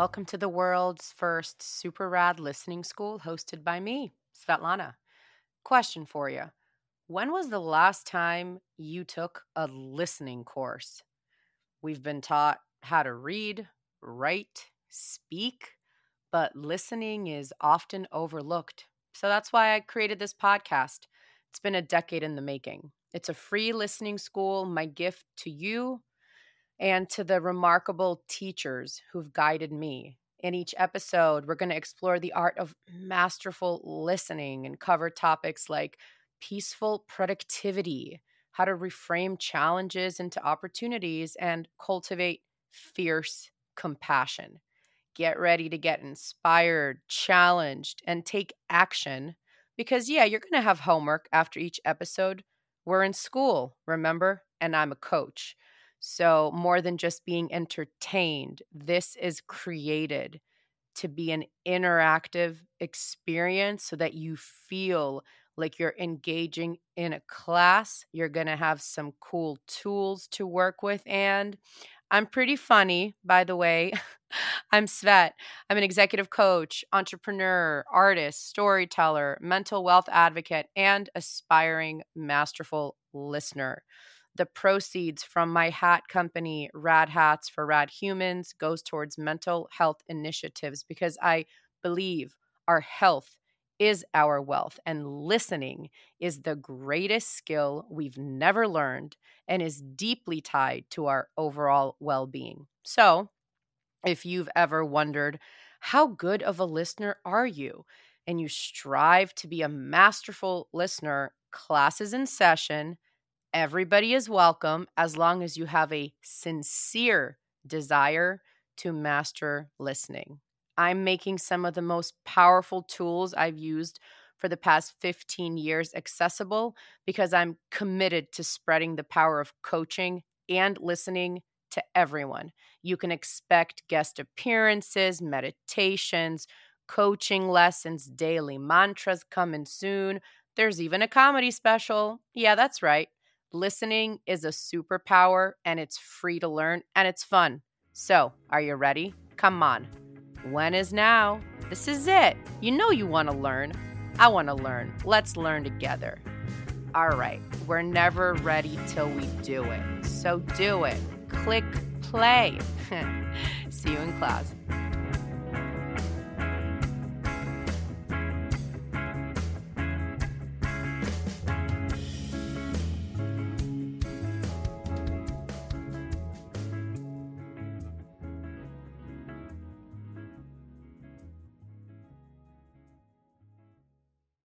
Welcome to the world's first super rad listening school hosted by me, Svetlana. Question for you. When was the last time you took a listening course? We've been taught how to read, write, speak, but listening is often overlooked. So that's why I created this podcast. It's been a decade in the making. It's a free listening school, my gift to you and to the remarkable teachers who've guided me. In each episode, we're going to explore the art of masterful listening and cover topics like peaceful productivity, how to reframe challenges into opportunities, and cultivate fierce compassion. Get ready to get inspired, challenged, and take action because, you're going to have homework after each episode. We're in school, remember? And I'm a coach. So more than just being entertained, this is created to be an interactive experience so that you feel like you're engaging in a class. You're going to have some cool tools to work with. And I'm pretty funny, by the way. I'm Svet. I'm an executive coach, entrepreneur, artist, storyteller, mental wealth advocate, and aspiring masterful listener. The proceeds from my hat company, Rad Hats for Rad Humans, goes towards mental health initiatives because I believe our health is our wealth, and listening is the greatest skill we've never learned and is deeply tied to our overall well-being. So if you've ever wondered, how good of a listener are you? And you strive to be a masterful listener, class is in session. Everybody is welcome as long as you have a sincere desire to master listening. I'm making some of the most powerful tools I've used for the past 15 years accessible because I'm committed to spreading the power of coaching and listening to everyone. You can expect guest appearances, meditations, coaching lessons, daily mantras coming soon. There's even a comedy special. Yeah, that's right. Listening is a superpower, and it's free to learn, and it's fun. So, are you ready? Come on. When is now? This is it. You know you want to learn. I want to learn. Let's learn together. All right. We're never ready till we do it. So do it. Click play. See you in class.